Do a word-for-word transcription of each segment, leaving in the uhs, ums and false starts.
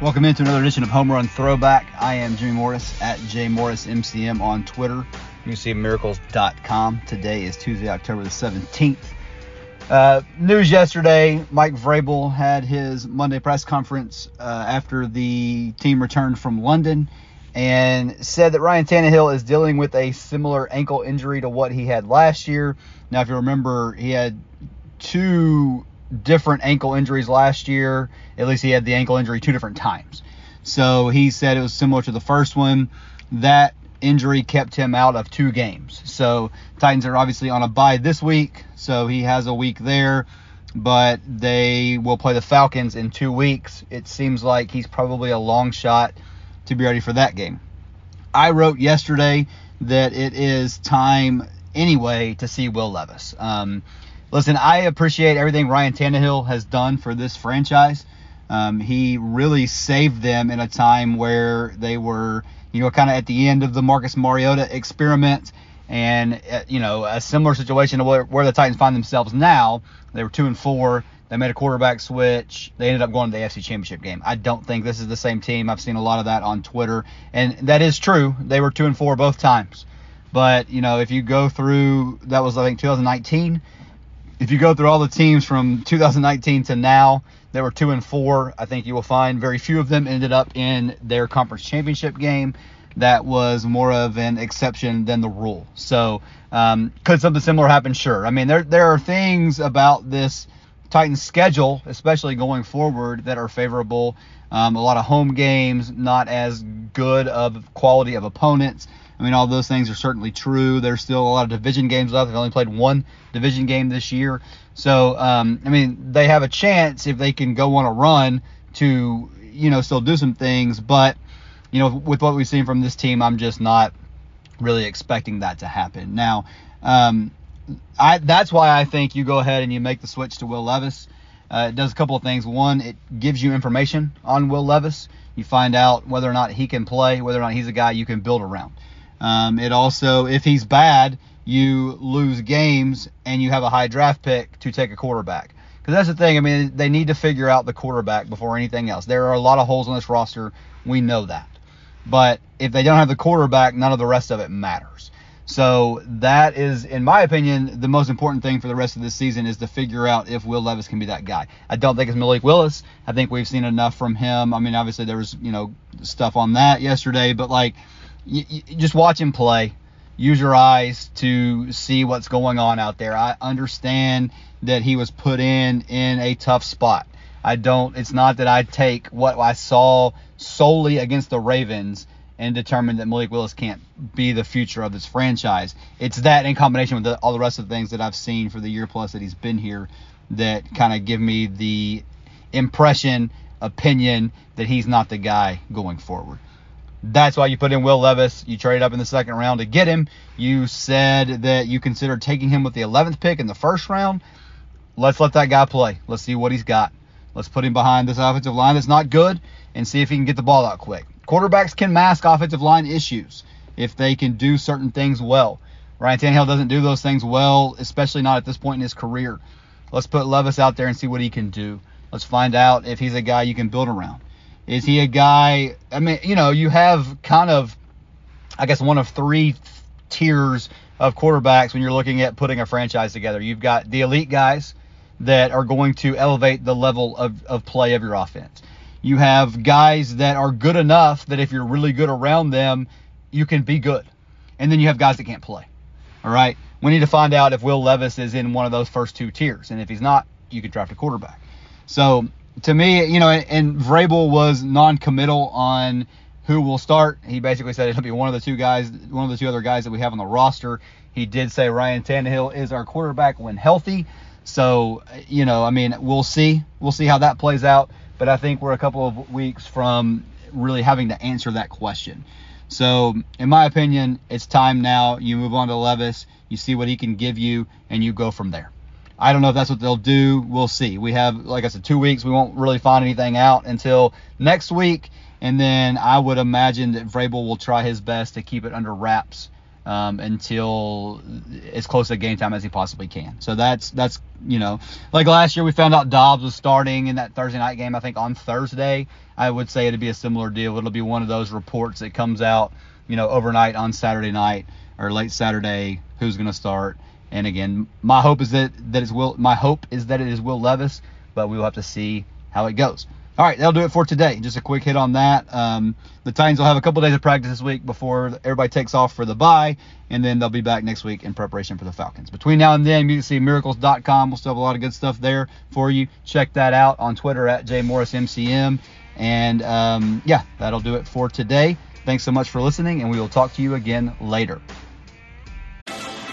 Welcome into another edition of Home Run Throwback. I am Jimmy Morris at J Morris M C M on Twitter. You can see miracles dot com. Today is Tuesday, October the seventeenth. Uh, news yesterday, Mike Vrabel had his Monday press conference uh, after the team returned from London and said that Ryan Tannehill is dealing with a similar ankle injury to what he had last year. Now, if you remember, he had two different ankle injuries last year. At least he had the ankle injury two different times. So he said it was similar to the first one. That injury kept him out of two games. So Titans are obviously on a bye this week, so he has a week there, but they will play the Falcons in two weeks. It seems like he's probably a long shot to be ready for that game. I wrote yesterday that it is time anyway to see Will Levis. Um, Listen, I appreciate everything Ryan Tannehill has done for this franchise. Um, he really saved them in a time where they were, you know, kind of at the end of the Marcus Mariota experiment, and uh, you know, a similar situation to where, where the Titans find themselves now. They were two and four. They made a quarterback switch. They ended up going to the A F C Championship game. I don't think this is the same team. I've seen a lot of that on Twitter, and that is true. They were two and four both times. But you know, if you go through, that was I think twenty nineteen. If you go through all the teams from two thousand nineteen to now that were two and four, I think you will find very few of them ended up in their conference championship game. That was more of an exception than the rule. So um, could something similar happen? Sure. I mean, there there are things about this Titans schedule, especially going forward, that are favorable. Um, a lot of home games, not as good of quality of opponents. I mean, all those things are certainly true. There's still a lot of division games left. They've only played one division game this year. So, um, I mean, they have a chance if they can go on a run to, you know, still do some things. But, you know, with what we've seen from this team, I'm just not really expecting that to happen. Now, um, I, that's why I think you go ahead and you make the switch to Will Levis. Uh, it does a couple of things. One, it gives you information on Will Levis. You find out whether or not he can play, whether or not he's a guy you can build around. Um, it also, if he's bad, you lose games and you have a high draft pick to take a quarterback. Because that's the thing. I mean, they need to figure out the quarterback before anything else. There are a lot of holes on this roster. We know that. But if they don't have the quarterback, none of the rest of it matters. So that is, in my opinion, the most important thing for the rest of this season is to figure out if Will Levis can be that guy. I don't think it's Malik Willis. I think we've seen enough from him. I mean, obviously there was, you know, stuff on that yesterday, but like, You, you just watch him play. use your eyes to see what's going on out there. I understand that he was put in in a tough spot. I don't, it's not that I take what I saw solely against the Ravens and determine that Malik Willis can't be the future of this franchise. It's that in combination with the, all the rest of the things that I've seen for the year plus that he's been here that kind of give me the impression, opinion that he's not the guy going forward. That's why you put in Will Levis. You traded up in the second round to get him. You said that you considered taking him with the eleventh pick in the first round. Let's let that guy play. Let's see what he's got. Let's put him behind this offensive line that's not good and see if he can get the ball out quick. Quarterbacks can mask offensive line issues if they can do certain things well. Ryan Tannehill doesn't do those things well, especially not at this point in his career. Let's put Levis out there and see what he can do. Let's find out if he's a guy you can build around. Is he a guy, I mean, you know, you have kind of, I guess, one of three tiers of quarterbacks when you're looking at putting a franchise together. You've got the elite guys that are going to elevate the level of, of play of your offense. You have guys that are good enough that if you're really good around them, you can be good. And then you have guys that can't play. All right? We need to find out if Will Levis is in one of those first two tiers. And if he's not, you could draft a quarterback. So, to me, you know, and Vrabel was non-committal on who will start. He basically said it'll be one of the two guys, one of the two other guys that we have on the roster. He did say Ryan Tannehill is our quarterback when healthy. So, you know, I mean, we'll see. We'll see how that plays out. But I think we're a couple of weeks from really having to answer that question. So, in my opinion, it's time now. You move on to Levis. You see what he can give you, and you go from there. I don't know if that's what they'll do. We'll see. We have, like I said, two weeks. We won't really find anything out until next week. And then I would imagine that Vrabel will try his best to keep it under wraps um, until as close to game time as he possibly can. So that's, that's you know, like last year we found out Dobbs was starting in that Thursday night game, I think on Thursday. I would say it'd be a similar deal. It'll be one of those reports that comes out, you know, overnight on Saturday night or late Saturday, who's going to start. And again, my hope is that that is Will. My hope is that it is Will Levis, but we will have to see how it goes. All right, that'll do it for today. Just a quick hit on that. Um, the Titans will have a couple days of practice this week before everybody takes off for the bye, and then they'll be back next week in preparation for the Falcons. Between now and then, you can see miracles dot com. We'll still have a lot of good stuff there for you. Check that out on Twitter at J Morris M C M. And um, yeah, that'll do it for today. Thanks so much for listening, and we will talk to you again later.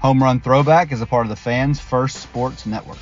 Home Run Throwback is a part of the Fans First Sports Network.